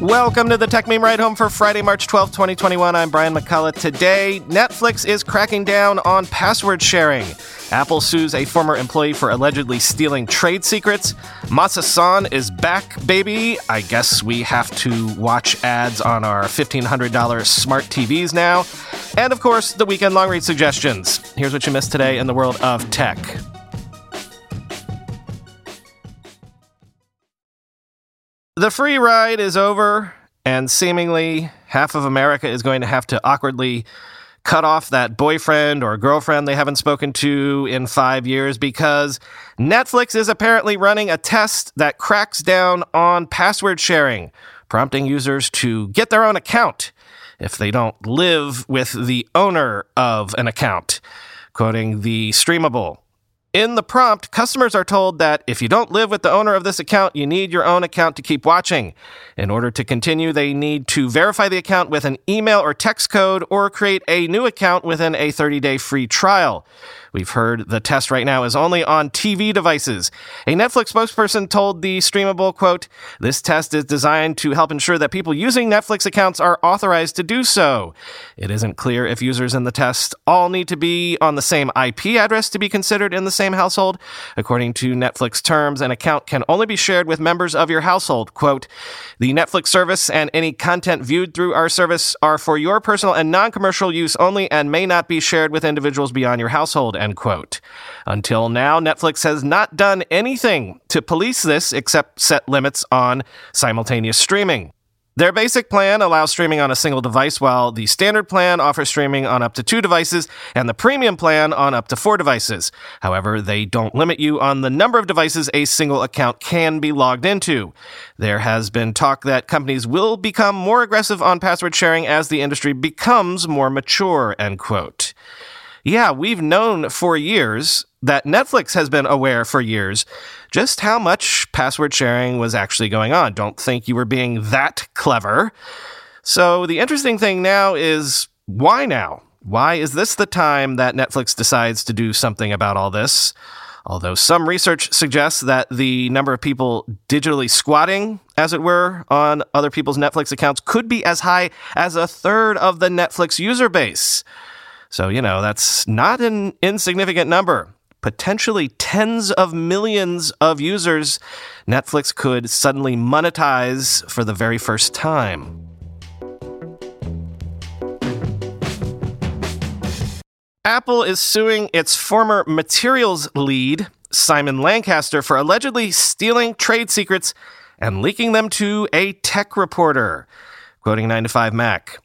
Welcome to the Tech Meme Ride Home for Friday, March 12, 2021. I'm Brian McCullough. Today, Netflix is cracking down on password sharing. Apple sues a former employee for allegedly stealing trade secrets. Masayoshi Son is back, baby. I guess we have to watch ads on our $1,500 smart TVs now. And of course, the weekend long read suggestions. Here's what you missed today in the world of tech. The free ride is over, and seemingly half of America is going to have to awkwardly cut off that boyfriend or girlfriend they haven't spoken to in 5 years because Netflix is apparently running a test that cracks down on password sharing, prompting users to get their own account if they don't live with the owner of an account, quoting The Streamable. In the prompt, customers are told that if you don't live with the owner of this account, you need your own account to keep watching. In order to continue, they need to verify the account with an email or text code or create a new account within a 30-day free trial. We've heard the test right now is only on TV devices. A Netflix spokesperson told The Streamable, quote, "This test is designed to help ensure that people using Netflix accounts are authorized to do so. It isn't clear if users in the test all need to be on the same IP address to be considered in the same household. According to Netflix terms, an account can only be shared with members of your household. Quote, the Netflix service and any content viewed through our service are for your personal and non-commercial use only and may not be shared with individuals beyond your household," end quote. Until now, Netflix has not done anything to police this except set limits on simultaneous streaming. Their basic plan allows streaming on a single device, while the standard plan offers streaming on up to 2 devices and the premium plan on up to 4 devices. However, they don't limit you on the number of devices a single account can be logged into. There has been talk that companies will become more aggressive on password sharing as the industry becomes more mature, end quote. Yeah, we've known for years that Netflix has been aware for years just how much password sharing was actually going on. Don't think you were being that clever. So the interesting thing now is, why now? Why is this the time that Netflix decides to do something about all this? Although some research suggests that the number of people digitally squatting, as it were, on other people's Netflix accounts could be as high as 1/3 of the Netflix user base. So, you know, that's not an insignificant number. Potentially tens of millions of users Netflix could suddenly monetize for the very first time. Apple is suing its former materials lead, Simon Lancaster, for allegedly stealing trade secrets and leaking them to a tech reporter, quoting 9to5Mac.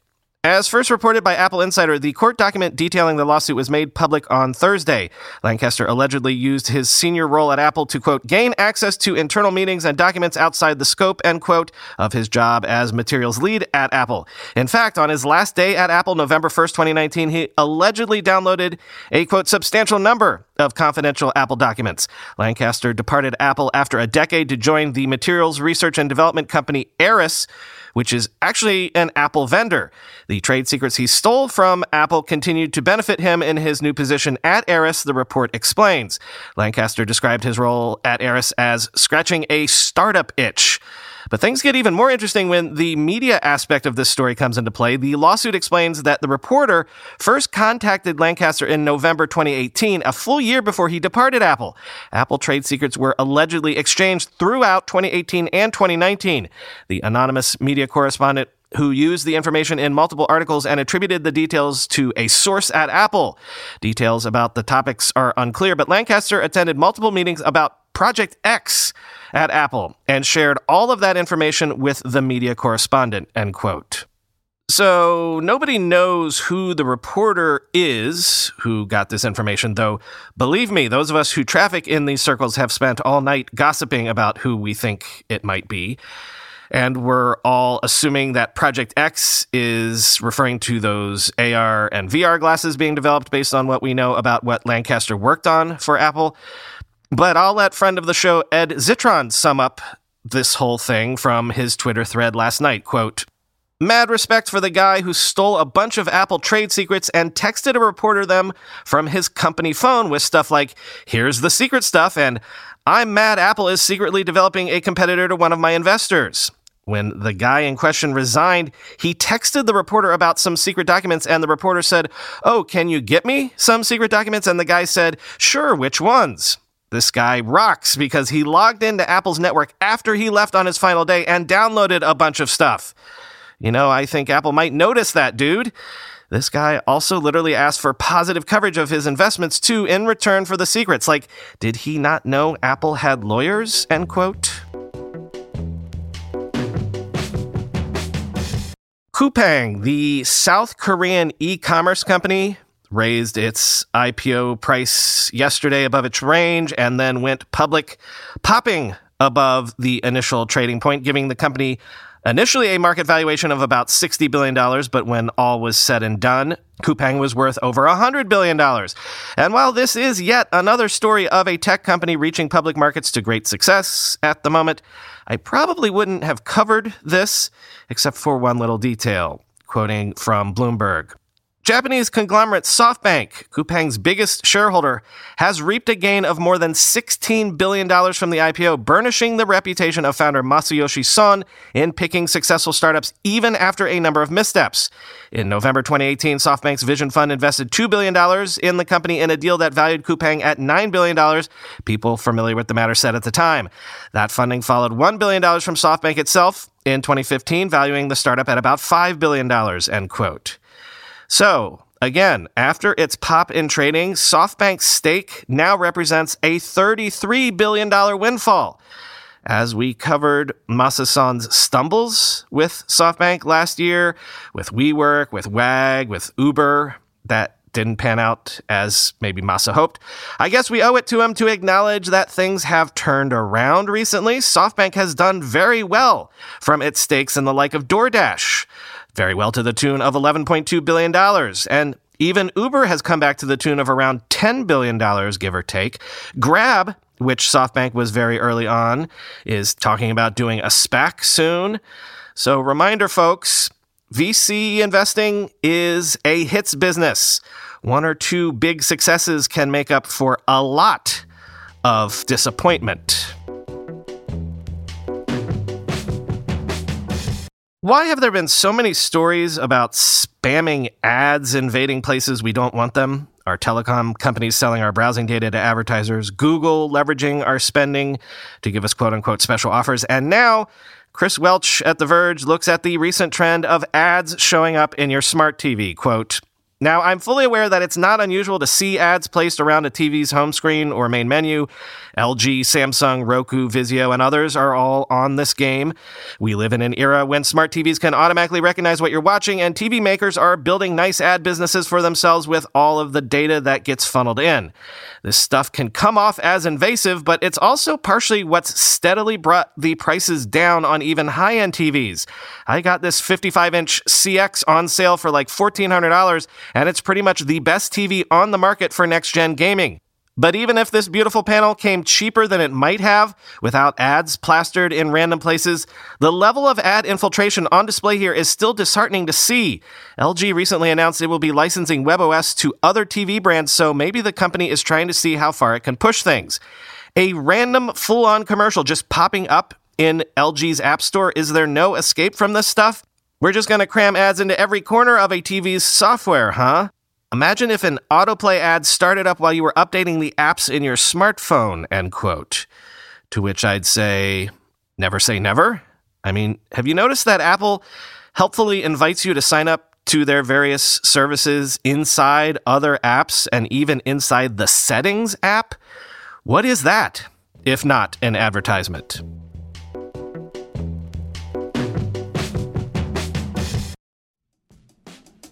As first reported by Apple Insider, the court document detailing the lawsuit was made public on Thursday. Lancaster allegedly used his senior role at Apple to, quote, gain access to internal meetings and documents outside the scope, end quote, of his job as materials lead at Apple. In fact, on his last day at Apple, November 1st, 2019, he allegedly downloaded a, quote, substantial number of confidential Apple documents. Lancaster departed Apple after a decade to join the materials research and development company Arris, which is actually an Apple vendor. The trade secrets he stole from Apple continued to benefit him in his new position at Arris, the report explains. Lancaster described his role at Arris as scratching a startup itch. But things get even more interesting when the media aspect of this story comes into play. The lawsuit explains that the reporter first contacted Lancaster in November 2018, a full year before he departed Apple. Apple trade secrets were allegedly exchanged throughout 2018 and 2019. The anonymous media correspondent who used the information in multiple articles and attributed the details to a source at Apple. Details about the topics are unclear, but Lancaster attended multiple meetings about Project X at Apple and shared all of that information with the media correspondent, end quote. So nobody knows who the reporter is who got this information, though believe me, those of us who traffic in these circles have spent all night gossiping about who we think it might be. And we're all assuming that Project X is referring to those AR and VR glasses being developed based on what we know about what Lancaster worked on for Apple. But I'll let friend of the show Ed Zitron sum up this whole thing from his Twitter thread last night, quote, mad respect for the guy who stole a bunch of Apple trade secrets and texted a reporter them from his company phone with stuff like, here's the secret stuff, and I'm mad Apple is secretly developing a competitor to one of my investors. When the guy in question resigned, he texted the reporter about some secret documents, and the reporter said, "Oh, can you get me some secret documents?" And the guy said, "Sure, which ones?" This guy rocks, because he logged into Apple's network after he left on his final day and downloaded a bunch of stuff. You know, I think Apple might notice that, dude. This guy also literally asked for positive coverage of his investments, too, in return for the secrets. Like, did he not know Apple had lawyers? End quote. Coupang, the South Korean e-commerce company, raised its IPO price yesterday above its range and then went public, popping above the initial trading point, giving the company initially a market valuation of about $60 billion, but when all was said and done, Coupang was worth over $100 billion. And while this is yet another story of a tech company reaching public markets to great success at the moment, I probably wouldn't have covered this except for one little detail, quoting from Bloomberg. Japanese conglomerate SoftBank, Coupang's biggest shareholder, has reaped a gain of more than $16 billion from the IPO, burnishing the reputation of founder Masayoshi Son in picking successful startups even after a number of missteps. In November 2018, SoftBank's Vision Fund invested $2 billion in the company in a deal that valued Coupang at $9 billion, people familiar with the matter said at the time. That funding followed $1 billion from SoftBank itself in 2015, valuing the startup at about $5 billion, end quote. So, again, after its pop in trading, SoftBank's stake now represents a $33 billion windfall. As we covered Masa Son's stumbles with SoftBank last year, with WeWork, with WAG, with Uber, that didn't pan out as maybe Masa hoped. I guess we owe it to him to acknowledge that things have turned around recently. SoftBank has done very well from its stakes in the like of DoorDash. Very well to the tune of $11.2 billion. And even Uber has come back to the tune of around $10 billion, give or take. Grab, which SoftBank was very early on, is talking about doing a SPAC soon. So reminder, folks, VC investing is a hits business. One or two big successes can make up for a lot of disappointment. Why have there been so many stories about spamming ads invading places we don't want them? Our telecom companies selling our browsing data to advertisers, Google leveraging our spending to give us quote-unquote special offers, and now Chris Welch at The Verge looks at the recent trend of ads showing up in your smart TV, quote, "Now, I'm fully aware that it's not unusual to see ads placed around a TV's home screen or main menu. LG, Samsung, Roku, Vizio, and others are all on this game. We live in an era when smart TVs can automatically recognize what you're watching, and TV makers are building nice ad businesses for themselves with all of the data that gets funneled in. This stuff can come off as invasive, but it's also partially what's steadily brought the prices down on even high-end TVs. I got this 55-inch CX on sale for like $1,400, and it's pretty much the best TV on the market for next-gen gaming. But even if this beautiful panel came cheaper than it might have, without ads plastered in random places, the level of ad infiltration on display here is still disheartening to see. LG recently announced it will be licensing WebOS to other TV brands, so maybe the company is trying to see how far it can push things. A random full-on commercial just popping up in LG's App Store, is there no escape from this stuff? We're just going to cram ads into every corner of a TV's software, huh? Imagine if an autoplay ad started up while you were updating the apps in your smartphone," end quote. To which I'd say, never say never. I mean, have you noticed that Apple helpfully invites you to sign up to their various services inside other apps and even inside the Settings app? What is that, if not an advertisement?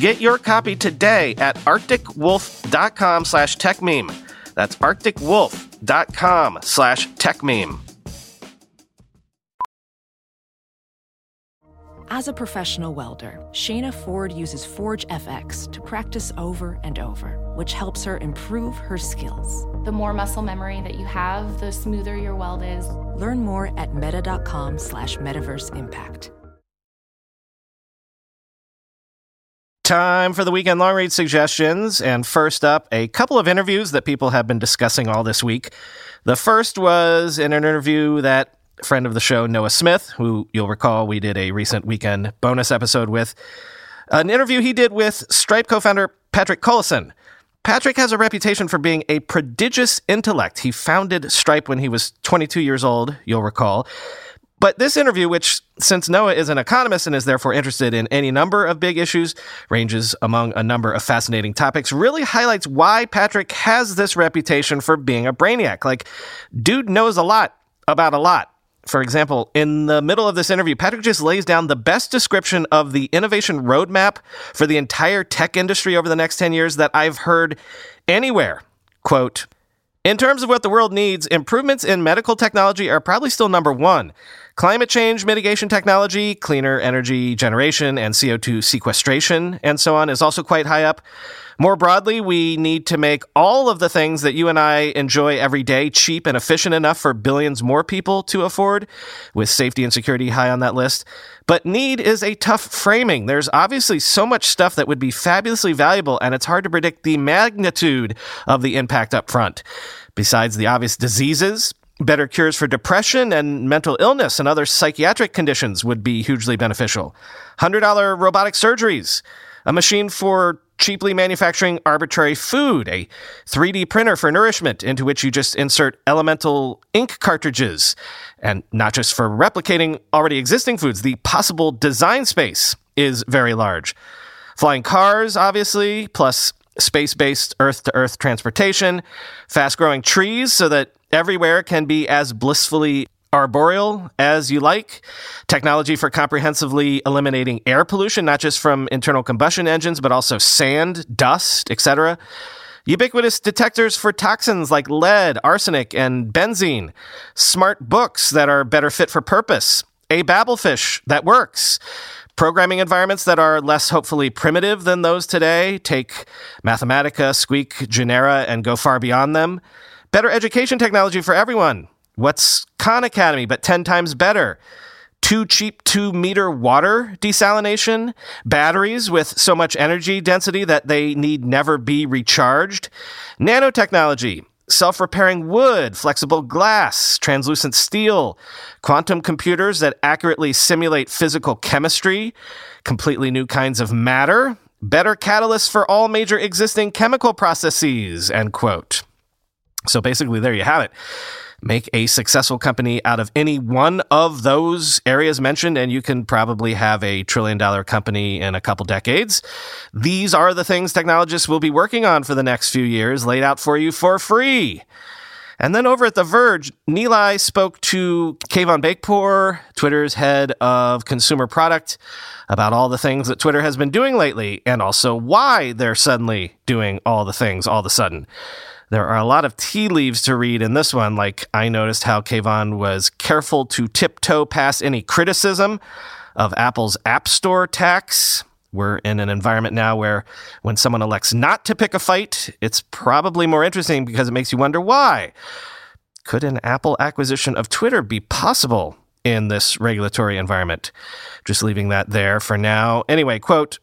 Get your copy today at arcticwolf.com/techmeme. That's arcticwolf.com/techmeme. As a professional welder, Shayna Ford uses Forge FX to practice over and over, which helps her improve her skills. The more muscle memory that you have, the smoother your weld is. Learn more at meta.com/metaverseimpact. Time for the weekend long-read suggestions, and first up, a couple of interviews that people have been discussing all this week. The first was in an interview that friend of the show, Noah Smith, who you'll recall we did a recent weekend bonus episode with, an interview he did with Stripe co-founder Patrick Collison. Patrick has a reputation for being a prodigious intellect. He founded Stripe when he was 22 years old, you'll recall. But this interview, which, since Noah is an economist and is therefore interested in any number of big issues, ranges among a number of fascinating topics, really highlights why Patrick has this reputation for being a brainiac. Like, dude knows a lot about a lot. For example, in the middle of this interview, Patrick just lays down the best description of the innovation roadmap for the entire tech industry over the next 10 years that I've heard anywhere. Quote, "In terms of what the world needs, improvements in medical technology are probably still number one. Climate change mitigation technology, cleaner energy generation, and CO2 sequestration, and so on, is also quite high up. More broadly, we need to make all of the things that you and I enjoy every day cheap and efficient enough for billions more people to afford, with safety and security high on that list. But need is a tough framing. There's obviously so much stuff that would be fabulously valuable, and it's hard to predict the magnitude of the impact up front. Besides the obvious diseases, better cures for depression and mental illness and other psychiatric conditions would be hugely beneficial. $100 robotic surgeries, a machine for cheaply manufacturing arbitrary food, a 3D printer for nourishment into which you just insert elemental ink cartridges, and not just for replicating already existing foods, the possible design space is very large. Flying cars, obviously, plus space-based Earth-to-Earth transportation, fast-growing trees so that everywhere can be as blissfully arboreal as you like, technology for comprehensively eliminating air pollution, not just from internal combustion engines, but also sand, dust, etc. Ubiquitous detectors for toxins like lead, arsenic, and benzene, smart books that are better fit for purpose, a babelfish that works, Programming environments that are less, hopefully, primitive than those today. Take Mathematica, Squeak, Genera, and go far beyond them. Better education technology for everyone. What's Khan Academy, but 10 times better? Too cheap 2-meter water desalination, batteries with so much energy density that they need never be recharged, nanotechnology, self-repairing wood, flexible glass, translucent steel, quantum computers that accurately simulate physical chemistry, completely new kinds of matter, better catalysts for all major existing chemical processes, end quote. So basically, there you have it. Make a successful company out of any one of those areas mentioned, and you can probably have a trillion-dollar company in a couple decades. These are the things technologists will be working on for the next few years, laid out for you for free. And then over at The Verge, Nilay spoke to Kayvon Bakhpour, Twitter's head of consumer product, about all the things that Twitter has been doing lately, and also why they're suddenly doing all the things all of a sudden. There are a lot of tea leaves to read in this one, like I noticed how Kayvon was careful to tiptoe past any criticism of Apple's App Store tax. We're in an environment now where when someone elects not to pick a fight, it's probably more interesting because it makes you wonder why. Could an Apple acquisition of Twitter be possible in this regulatory environment? Just leaving that there for now. Anyway, quote,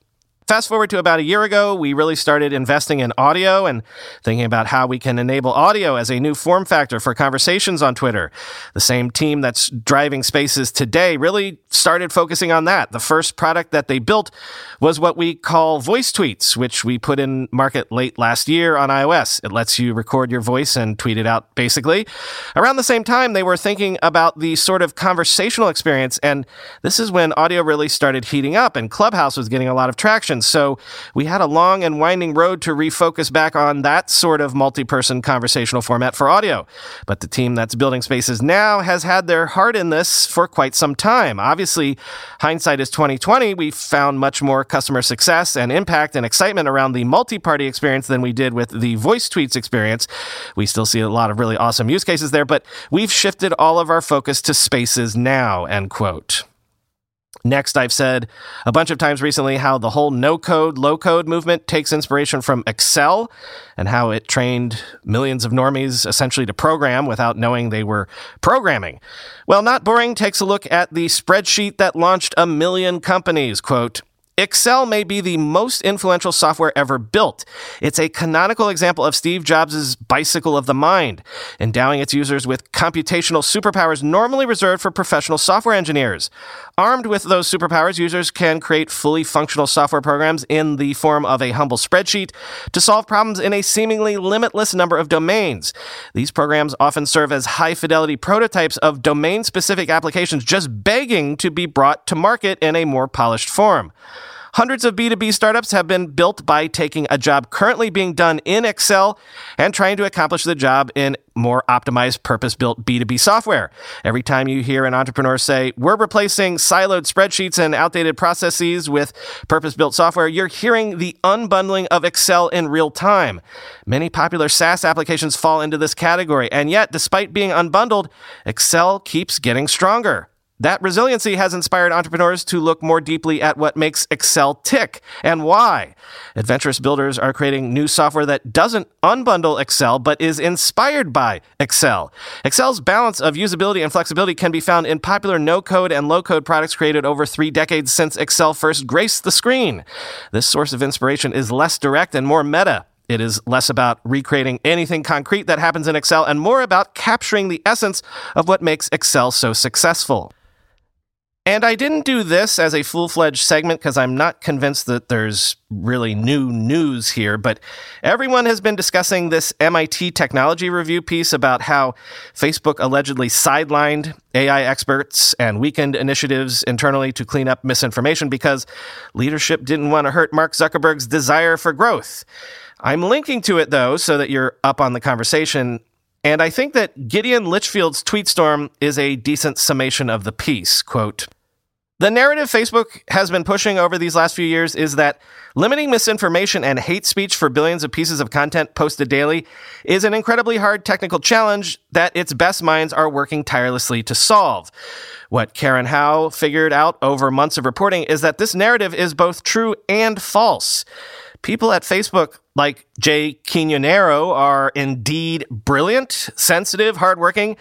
fast forward to about a year ago, we really started investing in audio and thinking about how we can enable audio as a new form factor for conversations on Twitter. The same team that's driving Spaces today really started focusing on that. The first product that they built was what we call voice tweets, which we put in market late last year on iOS. It lets you record your voice and tweet it out, basically. Around the same time, they were thinking about the sort of conversational experience, and this is when audio really started heating up and Clubhouse was getting a lot of traction. So we had a long and winding road to refocus back on that sort of multi-person conversational format for audio. But the team that's building Spaces now has had their heart in this for quite some time. Obviously, hindsight is 2020. We found much more customer success and impact and excitement around the multi-party experience than we did with the voice tweets experience. We still see a lot of really awesome use cases there, but we've shifted all of our focus to Spaces now, end quote. Next, I've said a bunch of times recently how the whole no-code, low-code movement takes inspiration from Excel and how it trained millions of normies essentially to program without knowing they were programming. Well, Not Boring takes a look at the spreadsheet that launched a million companies, quote, Excel may be the most influential software ever built. It's a canonical example of Steve Jobs' bicycle of the mind, endowing its users with computational superpowers normally reserved for professional software engineers. Armed with those superpowers, users can create fully functional software programs in the form of a humble spreadsheet to solve problems in a seemingly limitless number of domains. These programs often serve as high-fidelity prototypes of domain-specific applications just begging to be brought to market in a more polished form. Hundreds of B2B startups have been built by taking a job currently being done in Excel and trying to accomplish the job in more optimized, purpose-built B2B software. Every time you hear an entrepreneur say, we're replacing siloed spreadsheets and outdated processes with purpose-built software, you're hearing the unbundling of Excel in real time. Many popular SaaS applications fall into this category, and yet, despite being unbundled, Excel keeps getting stronger. That resiliency has inspired entrepreneurs to look more deeply at what makes Excel tick and why. Adventurous builders are creating new software that doesn't unbundle Excel, but is inspired by Excel. Excel's balance of usability and flexibility can be found in popular no-code and low-code products created over 3 decades since Excel first graced the screen. This source of inspiration is less direct and more meta. It is less about recreating anything concrete that happens in Excel and more about capturing the essence of what makes Excel so successful. And I didn't do this as a full-fledged segment because I'm not convinced that there's really new news here, but everyone has been discussing this MIT technology review piece about how Facebook allegedly sidelined AI experts and weakened initiatives internally to clean up misinformation because leadership didn't want to hurt Mark Zuckerberg's desire for growth. I'm linking to it, though, so that you're up on the conversation. And I think that Gideon Litchfield's tweet storm is a decent summation of the piece. Quote, The narrative Facebook has been pushing over these last few years is that limiting misinformation and hate speech for billions of pieces of content posted daily is an incredibly hard technical challenge that its best minds are working tirelessly to solve. What Karen Howe figured out over months of reporting is that this narrative is both true and false. People at Facebook, like Jay Quinonero, are indeed brilliant, sensitive, hardworking,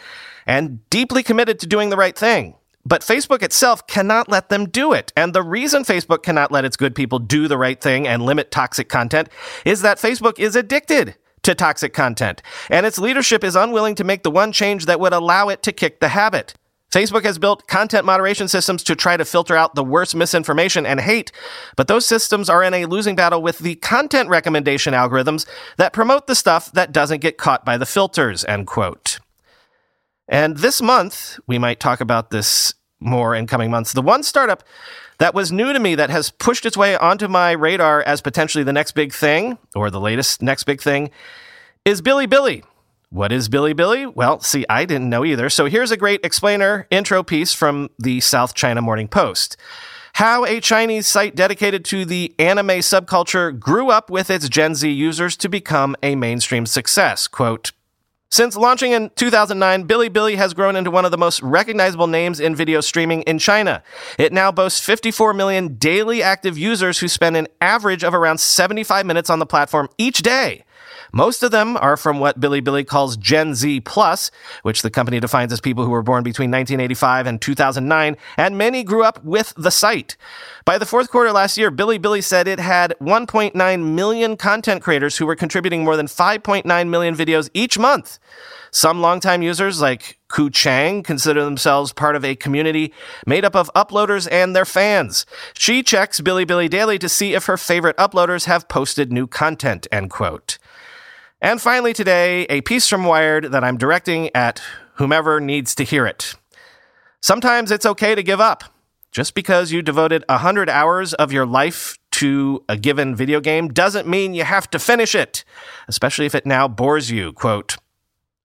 and deeply committed to doing the right thing. But Facebook itself cannot let them do it. And the reason Facebook cannot let its good people do the right thing and limit toxic content is that Facebook is addicted to toxic content, and its leadership is unwilling to make the one change that would allow it to kick the habit. Facebook has built content moderation systems to try to filter out the worst misinformation and hate, but those systems are in a losing battle with the content recommendation algorithms that promote the stuff that doesn't get caught by the filters, end quote. And this month, we might talk about this more in coming months, the one startup that was new to me that has pushed its way onto my radar as potentially the next big thing, or the latest next big thing, is Bilibili. What is Bilibili? Well, see, I didn't know either. So here's a great explainer intro piece from the South China Morning Post. How a Chinese site dedicated to the anime subculture grew up with its Gen Z users to become a mainstream success. Quote, since launching in 2009, Bilibili has grown into one of the most recognizable names in video streaming in China. It now boasts 54 million daily active users who spend an average of around 75 minutes on the platform each day. Most of them are from what Bilibili calls Gen Z+, which the company defines as people who were born between 1985 and 2009, and many grew up with the site. By the fourth quarter last year, Bilibili said it had 1.9 million content creators who were contributing more than 5.9 million videos each month. Some longtime users, like Ku Chang, consider themselves part of a community made up of uploaders and their fans. She checks Bilibili daily to see if her favorite uploaders have posted new content, end quote. And finally today, a piece from Wired that I'm directing at whomever needs to hear it. Sometimes it's okay to give up. Just because you devoted 100 hours of your life to a given video game doesn't mean you have to finish it, especially if it now bores you. Quote,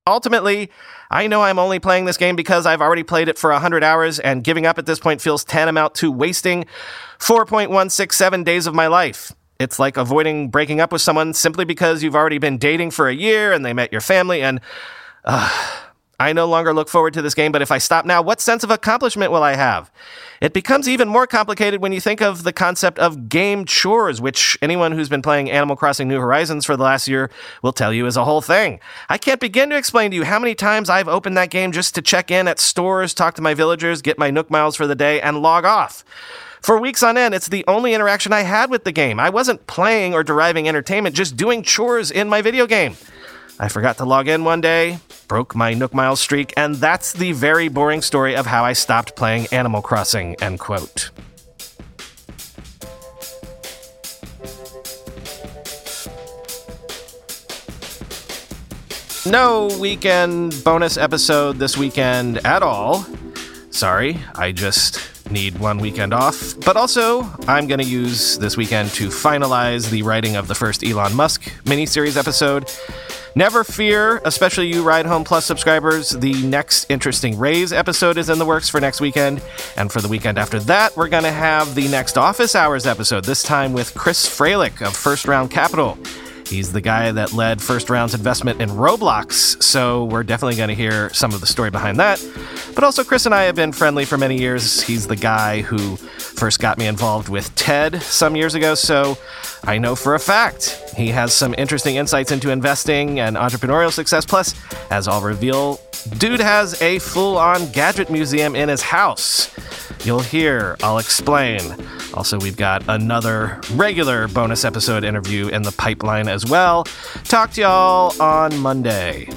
ultimately, I know I'm only playing this game because I've already played it for 100 hours, and giving up at this point feels tantamount to wasting 4.167 days of my life. It's like avoiding breaking up with someone simply because you've already been dating for a year and they met your family, and I no longer look forward to this game, but if I stop now, what sense of accomplishment will I have? It becomes even more complicated when you think of the concept of game chores, which anyone who's been playing Animal Crossing New Horizons for the last year will tell you is a whole thing. I can't begin to explain to you how many times I've opened that game just to check in at stores, talk to my villagers, get my Nook Miles for the day, and log off. For weeks on end, it's the only interaction I had with the game. I wasn't playing or deriving entertainment, just doing chores in my video game. I forgot to log in one day, broke my Nook Miles streak, and that's the very boring story of how I stopped playing Animal Crossing, end quote. No weekend bonus episode this weekend at all. Sorry, I just need one weekend off, but also I'm going to use this weekend to finalize the writing of the first Elon Musk miniseries episode. Never fear, especially you Ride Home Plus subscribers, the next Interesting Rays episode is in the works for next weekend, and for the weekend after that, we're going to have the next Office Hours episode, this time with Chris Fralick of First Round Capital. He's the guy that led First Round's investment in Roblox, so we're definitely going to hear some of the story behind that. But also, Chris and I have been friendly for many years. He's the guy who first got me involved with TED some years ago, so I know for a fact he has some interesting insights into investing and entrepreneurial success. Plus, as I'll reveal, dude has a full-on gadget museum in his house. You'll hear, I'll explain. Also, we've got another regular bonus episode interview in the pipeline as well. Talk to y'all on Monday.